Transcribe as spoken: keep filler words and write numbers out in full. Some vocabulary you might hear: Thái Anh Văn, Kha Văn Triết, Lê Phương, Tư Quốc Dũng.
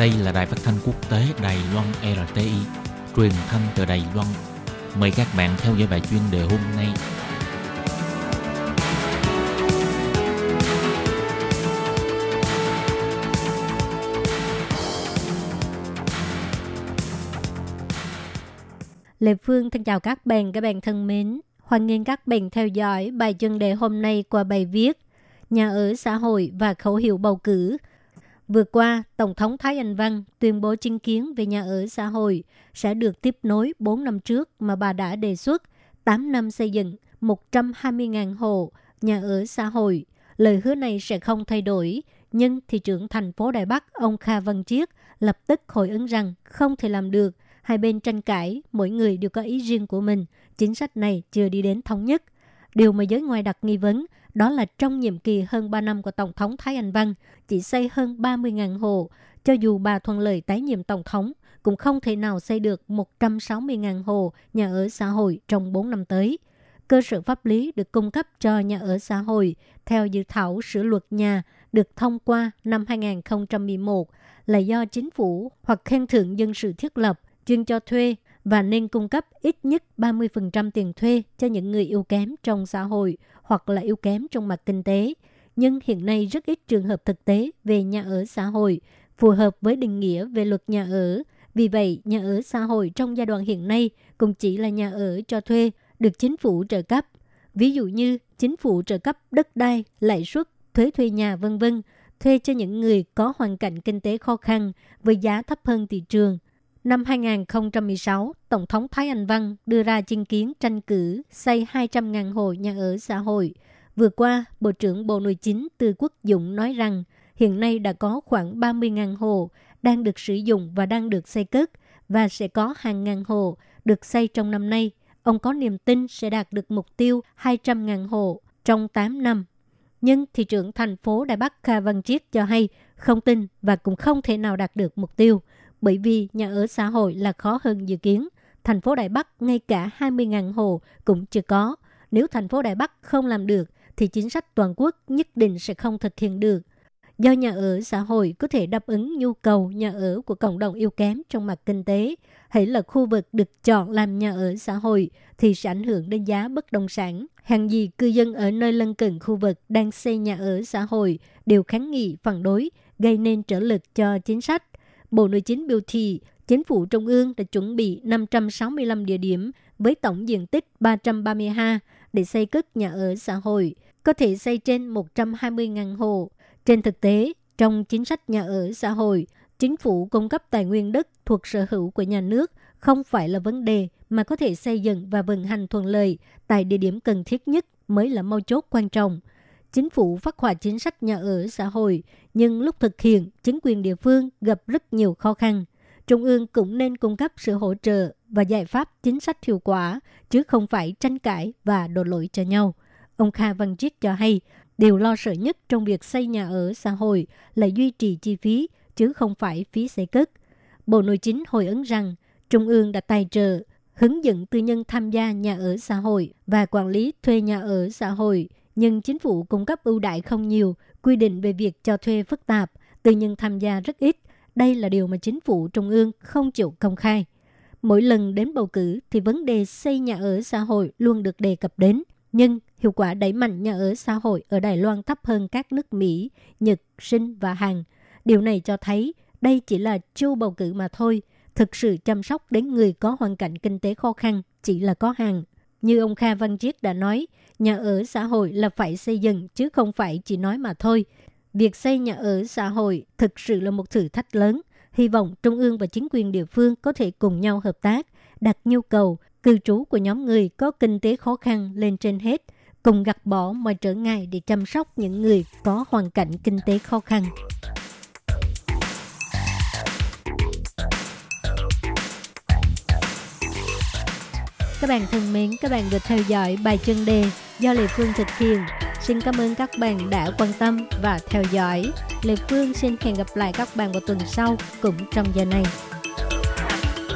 Đây là đài phát thanh quốc tế Đài Loan rờ tê i, truyền thanh từ Đài Loan. Mời các bạn theo dõi bài chuyên đề hôm nay. Lê Phương thân chào các bạn, các bạn thân mến. Hoan nghênh các bạn theo dõi bài chuyên đề hôm nay qua bài viết Nhà ở xã hội và khẩu hiệu bầu cử. Vừa qua, Tổng thống Thái Anh Văn tuyên bố chính kiến về nhà ở xã hội sẽ được tiếp nối bốn năm trước mà bà đã đề xuất, tám năm xây dựng một trăm hai mươi nghìn hộ nhà ở xã hội. Lời hứa này sẽ không thay đổi, nhưng thị trưởng thành phố Đài Bắc, ông Kha Văn Chiết lập tức hồi ứng rằng không thể làm được. Hai bên tranh cãi, mỗi người đều có ý riêng của mình. Chính sách này chưa đi đến thống nhất. Điều mà giới ngoài đặt nghi vấn đó là trong nhiệm kỳ hơn ba năm của Tổng thống Thái Anh Văn chỉ xây hơn ba mươi nghìn hộ. Cho dù bà thuận lợi tái nhiệm Tổng thống, cũng không thể nào xây được một trăm sáu mươi nghìn hộ nhà ở xã hội trong bốn năm tới. Cơ sở pháp lý được cung cấp cho nhà ở xã hội theo dự thảo sửa luật nhà được thông qua năm hai không một một là do chính phủ hoặc khen thưởng dân sự thiết lập chuyên cho thuê và nên cung cấp ít nhất ba mươi phần trăm tiền thuê cho những người yếu kém trong xã hội hoặc là yếu kém trong mặt kinh tế. Nhưng hiện nay rất ít trường hợp thực tế về nhà ở xã hội phù hợp với định nghĩa về luật nhà ở. Vì vậy, nhà ở xã hội trong giai đoạn hiện nay cũng chỉ là nhà ở cho thuê được chính phủ trợ cấp. Ví dụ như chính phủ trợ cấp đất đai, lãi suất, thuế thuê nhà vân vân, thuê cho những người có hoàn cảnh kinh tế khó khăn với giá thấp hơn thị trường. Năm hai không một sáu, Tổng thống Thái Anh Văn đưa ra chính kiến tranh cử xây hai trăm nghìn hộ nhà ở xã hội. Vừa qua, Bộ trưởng Bộ Nội chính Tư Quốc Dũng nói rằng hiện nay đã có khoảng ba mươi nghìn hộ đang được sử dụng và đang được xây cất và sẽ có hàng ngàn hộ được xây trong năm nay. Ông có niềm tin sẽ đạt được mục tiêu hai trăm nghìn hộ trong tám năm. Nhưng thị trưởng thành phố Đài Bắc Kha Văn Triết cho hay không tin và cũng không thể nào đạt được mục tiêu. Bởi vì nhà ở xã hội là khó hơn dự kiến, thành phố Đài Bắc ngay cả hai mươi nghìn hộ cũng chưa có. Nếu thành phố Đài Bắc không làm được, thì chính sách toàn quốc nhất định sẽ không thực hiện được. Do nhà ở xã hội có thể đáp ứng nhu cầu nhà ở của cộng đồng yếu kém trong mặt kinh tế, hay là khu vực được chọn làm nhà ở xã hội thì sẽ ảnh hưởng đến giá bất động sản. Hàng gì cư dân ở nơi lân cận khu vực đang xây nhà ở xã hội đều kháng nghị phản đối, gây nên trở lực cho chính sách. Bộ Nội chính biểu thị, chính phủ Trung ương đã chuẩn bị năm trăm sáu mươi lăm địa điểm với tổng diện tích ba trăm ba mươi ha để xây cất nhà ở xã hội, có thể xây trên một trăm hai mươi nghìn hộ. Trên thực tế, trong chính sách nhà ở xã hội, chính phủ cung cấp tài nguyên đất thuộc sở hữu của nhà nước không phải là vấn đề mà có thể xây dựng và vận hành thuận lợi tại địa điểm cần thiết nhất mới là mấu chốt quan trọng. Chính phủ phát họa chính sách nhà ở xã hội, nhưng lúc thực hiện, chính quyền địa phương gặp rất nhiều khó khăn. Trung ương cũng nên cung cấp sự hỗ trợ và giải pháp chính sách hiệu quả, chứ không phải tranh cãi và đổ lỗi cho nhau. Ông Kha Văn Triết cho hay, điều lo sợ nhất trong việc xây nhà ở xã hội là duy trì chi phí, chứ không phải phí xây cất. Bộ Nội chính hồi ứng rằng, Trung ương đã tài trợ, hướng dẫn tư nhân tham gia nhà ở xã hội và quản lý thuê nhà ở xã hội. Nhưng chính phủ cung cấp ưu đãi không nhiều, quy định về việc cho thuê phức tạp, tư nhân tham gia rất ít. Đây là điều mà chính phủ Trung ương không chịu công khai. Mỗi lần đến bầu cử thì vấn đề xây nhà ở xã hội luôn được đề cập đến. Nhưng hiệu quả đẩy mạnh nhà ở xã hội ở Đài Loan thấp hơn các nước Mỹ, Nhật, Sinh và Hàn. Điều này cho thấy đây chỉ là chiêu bầu cử mà thôi. Thực sự chăm sóc đến người có hoàn cảnh kinh tế khó khăn chỉ là có Hàn. Như ông Kha Văn Triết đã nói, nhà ở xã hội là phải xây dựng chứ không phải chỉ nói mà thôi. Việc xây nhà ở xã hội thực sự là một thử thách lớn. Hy vọng Trung ương và chính quyền địa phương có thể cùng nhau hợp tác, đặt nhu cầu cư trú của nhóm người có kinh tế khó khăn lên trên hết, cùng gạt bỏ mọi trở ngại để chăm sóc những người có hoàn cảnh kinh tế khó khăn. Các bạn thân mến, các bạn được theo dõi bài chuyên đề do Lê Phương thực hiện. Xin cảm ơn các bạn đã quan tâm và theo dõi. Lê Phương xin hẹn gặp lại các bạn vào tuần sau cũng trong giờ này.